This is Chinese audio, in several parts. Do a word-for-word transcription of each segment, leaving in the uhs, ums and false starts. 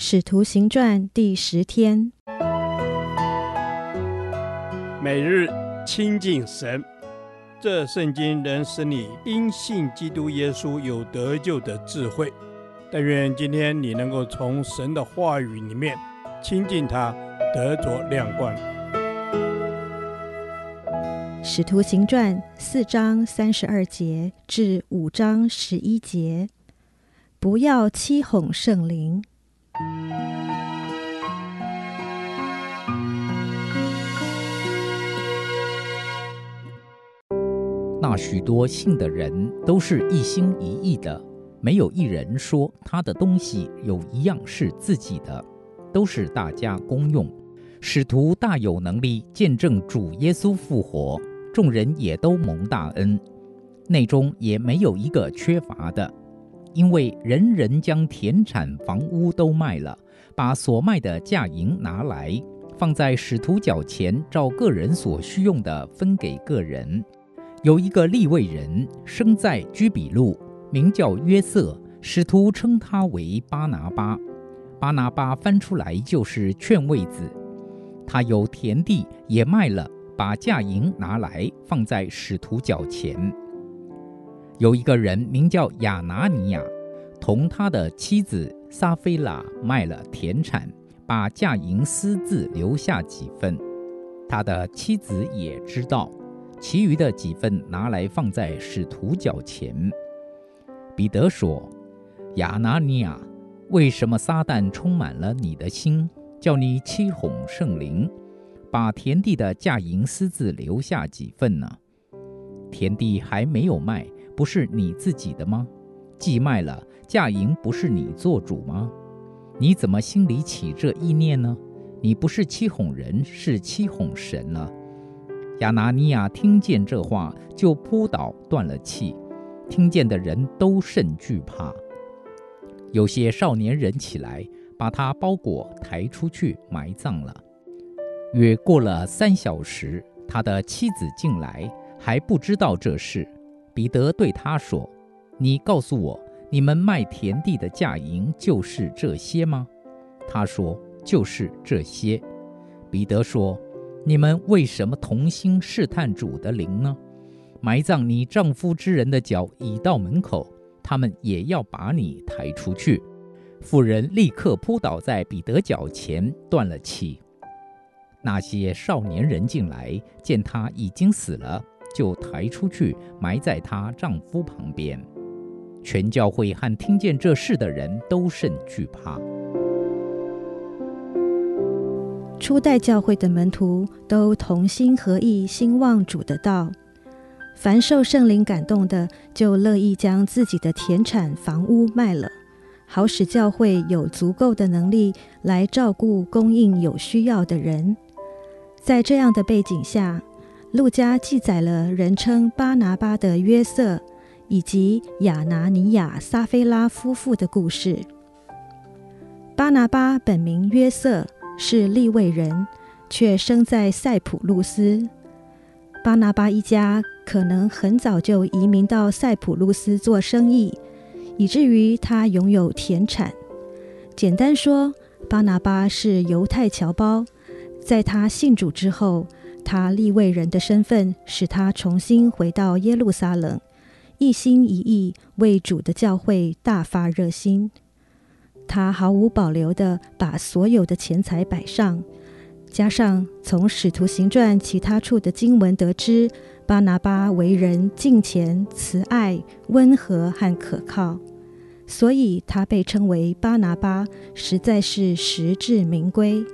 使徒行传第十天，每日亲近神。这圣经能使你因信基督耶稣有得救的智慧。但愿今天你能够从神的话语里面亲近他，得着亮光。使徒行传四章三十二节至五章十一节，不要欺哄圣灵。那许多信的人都是一心一意的，没有一人说他的东西有一样是自己的，都是大家公用。使徒大有能力见证主耶稣复活，众人也都蒙大恩，内中也没有一个缺乏的。因为人人将田产房屋都卖了，把所卖的价银拿来，放在使徒脚前，照个人所需用的分给个人。有一个利未人，生在居比路，名叫约瑟，使徒称他为巴拿巴。巴拿巴翻出来就是劝慰子。他有田地也卖了，把价银拿来，放在使徒脚前。有一个人名叫亚拿尼亚，同他的妻子撒菲拉卖了田产，把价银私自留下几分。他的妻子也知道，其余的几分拿来放在使徒脚前。彼得说：亚拿尼亚，为什么撒旦充满了你的心，叫你欺哄圣灵，把田地的价银私自留下几分呢？田地还没有卖，不是你自己的吗？既卖了，价银不是你做主吗？你怎么心里起这意念呢？你不是欺哄人，是欺哄神了。亚拿尼亚听见这话，就扑倒断了气，听见的人都甚惧怕。有些少年人起来，把他包裹抬出去埋葬了。约过了三小时，他的妻子进来，还不知道这事。彼得对他说：你告诉我，你们卖田地的价银就是这些吗？他说：就是这些。彼得说：你们为什么同心试探主的灵呢？埋葬你丈夫之人的脚已到门口，他们也要把你抬出去。妇人立刻扑倒在彼得脚前，断了气。那些少年人进来，见他已经死了，就抬出去埋在她丈夫旁边。全教会和听见这事的人都甚惧怕。初代教会的门徒都同心合意兴旺主的道，凡受圣灵感动的，就乐意将自己的田产房屋卖了，好使教会有足够的能力来照顾供应有需要的人。在这样的背景下，路加记载了人称巴拿巴的约瑟以及亚拿尼亚撒菲拉夫妇的故事。巴拿巴本名约瑟，是利未人，却生在塞浦路斯。巴拿巴一家可能很早就移民到塞浦路斯做生意，以至于他拥有田产。简单说，巴拿巴是犹太侨胞，在他信主之后，他利未人的身份使他重新回到耶路撒冷，一心一意为主的教会大发热心。他毫无保留地把所有的钱财摆上，加上从使徒行传其他处的经文得知，巴拿巴为人敬虔、慈爱、温和和可靠，所以他被称为巴拿巴，实在是实至名归。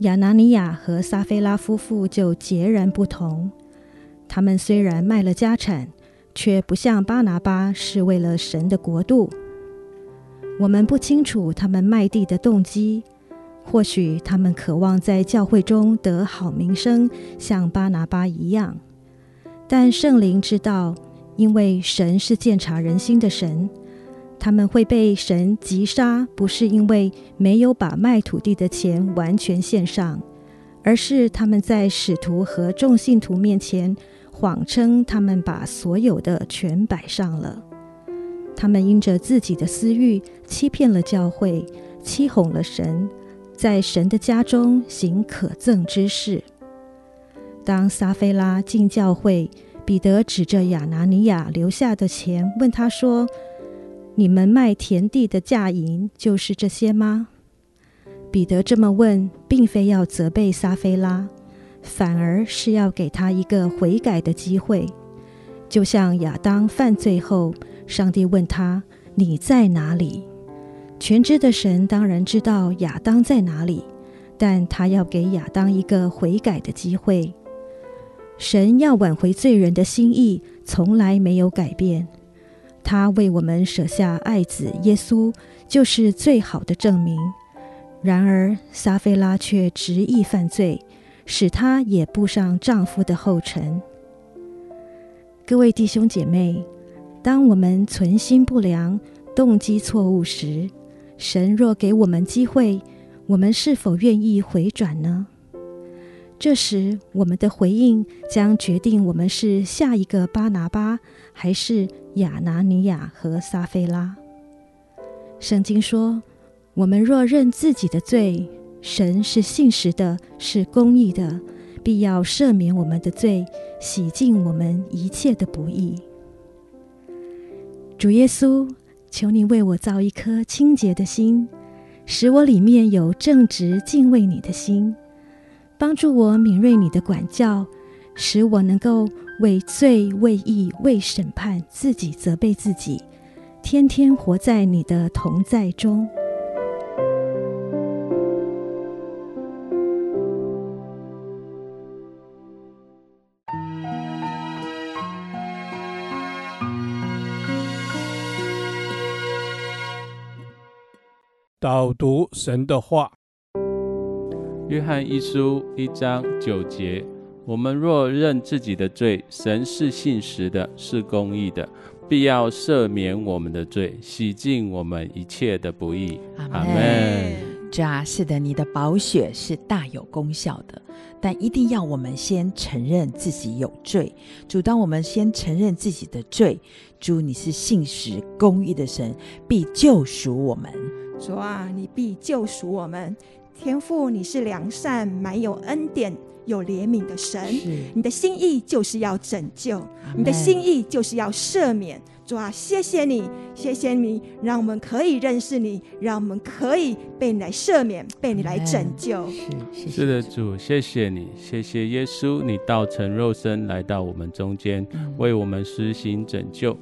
亚拿尼亚和撒菲拉夫妇就截然不同，他们虽然卖了家产，却不像巴拿巴是为了神的国度。我们不清楚他们卖地的动机，或许他们渴望在教会中得好名声，像巴拿巴一样。但圣灵知道，因为神是鉴察人心的神，他们会被神击杀，不是因为没有把卖土地的钱完全献上，而是他们在使徒和众信徒面前谎称他们把所有的全摆上了。他们因着自己的私欲，欺骗了教会，欺哄了神，在神的家中行可憎之事。当撒非拉进教会，彼得指着亚拿尼亚留下的钱问他说：你们卖田地的价银就是这些吗？彼得这么问，并非要责备撒非拉，反而是要给他一个悔改的机会。就像亚当犯罪后，上帝问他：你在哪里？全知的神当然知道亚当在哪里，但他要给亚当一个悔改的机会。神要挽回罪人的心意从来没有改变，他为我们舍下爱子耶稣就是最好的证明。然而撒非拉却执意犯罪，使他也步上丈夫的后尘。各位弟兄姐妹，当我们存心不良、动机错误时，神若给我们机会，我们是否愿意回转呢？这时我们的回应将决定我们是下一个巴拿巴，还是亚拿尼亚和撒非拉。圣经说，我们若认自己的罪，神是信实的，是公义的，必要赦免我们的罪，洗净我们一切的不义。主耶稣，求你为我造一颗清洁的心，使我里面有正直敬畏你的心，帮助我敏锐你的管教，使我能够为罪、为义、为审判自己责备自己，天天活在你的同在中。导读神的话，约翰一书一章九节，我们若认自己的罪，神是信实的，是公义的，必要赦免我们的罪，洗净我们一切的不义。阿们。主啊，是的，你的宝血是大有功效的，但一定要我们先承认自己有罪。主，当我们先承认自己的罪，主，你是信实公义的神，必救赎我们。主啊，你必救赎我们。天父，你是良善、满有恩典、有怜悯的神，你的心意就是要拯救，你的心意就是要赦免。主啊，谢谢你，谢谢你，让我们可以认识你，让我们可以被你来赦免，被你来拯救。 是, 是的，主，谢谢你，谢谢耶稣，你道成肉身来到我们中间，为我们施行拯救，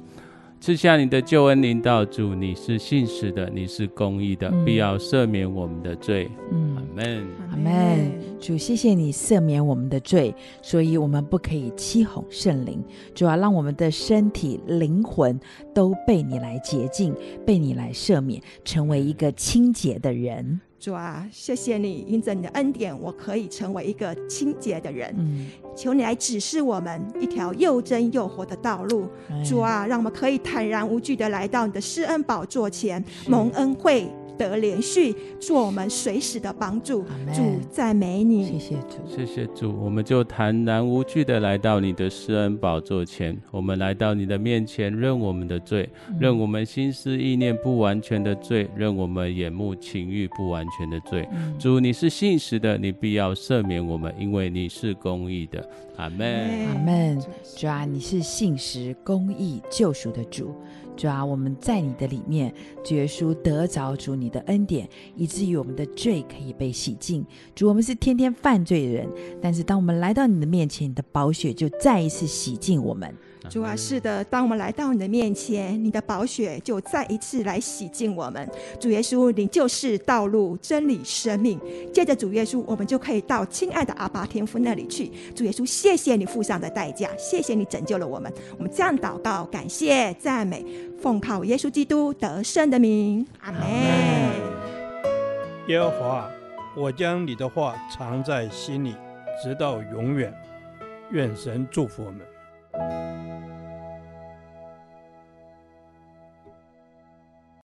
赐下你的救恩临到。主，你是信实的，你是公义的，必要赦免我们的罪。阿们，阿们。主，谢谢你赦免我们的罪，所以我们不可以欺哄圣灵。主啊，让我们的身体、灵魂都被你来洁净，被你来赦免，成为一个清洁的人。主啊，谢谢你，因着你的恩典，我可以成为一个清洁的人、嗯、求你来指示我们一条又真又活的道路、哎、主啊，让我们可以坦然无惧地来到你的施恩宝座前，蒙恩惠得连续，做我们随时的帮助。主，赞美你。谢谢主，谢谢主。我们就坦然无惧地来到你的施恩宝座前，我们来到你的面前，认我们的罪、嗯、认我们心思意念不完全的罪，认我们眼目情欲不完全的罪、嗯、主，你是信实的，你必要赦免我们，因为你是公义的。阿们，阿们。主啊，你是信实公义救赎的主。主啊，我们在你的里面，耶稣得着主你的恩典，以至于我们的罪可以被洗净。主，我们是天天犯罪的人，但是当我们来到你的面前，你的宝血就再一次洗净我们。主啊，是的，当我们来到你的面前，你的宝血就再一次来洗净我们。主耶稣，你就是道路、真理、生命，借着主耶稣，我们就可以到亲爱的阿爸天父那里去。主耶稣，谢谢你付上的代价，谢谢你拯救了我们。我们这样祷告，感谢赞美，奉靠耶稣基督得胜的名，阿们。耶和华，我将你的话藏在心里，直到永远。愿神祝福我们。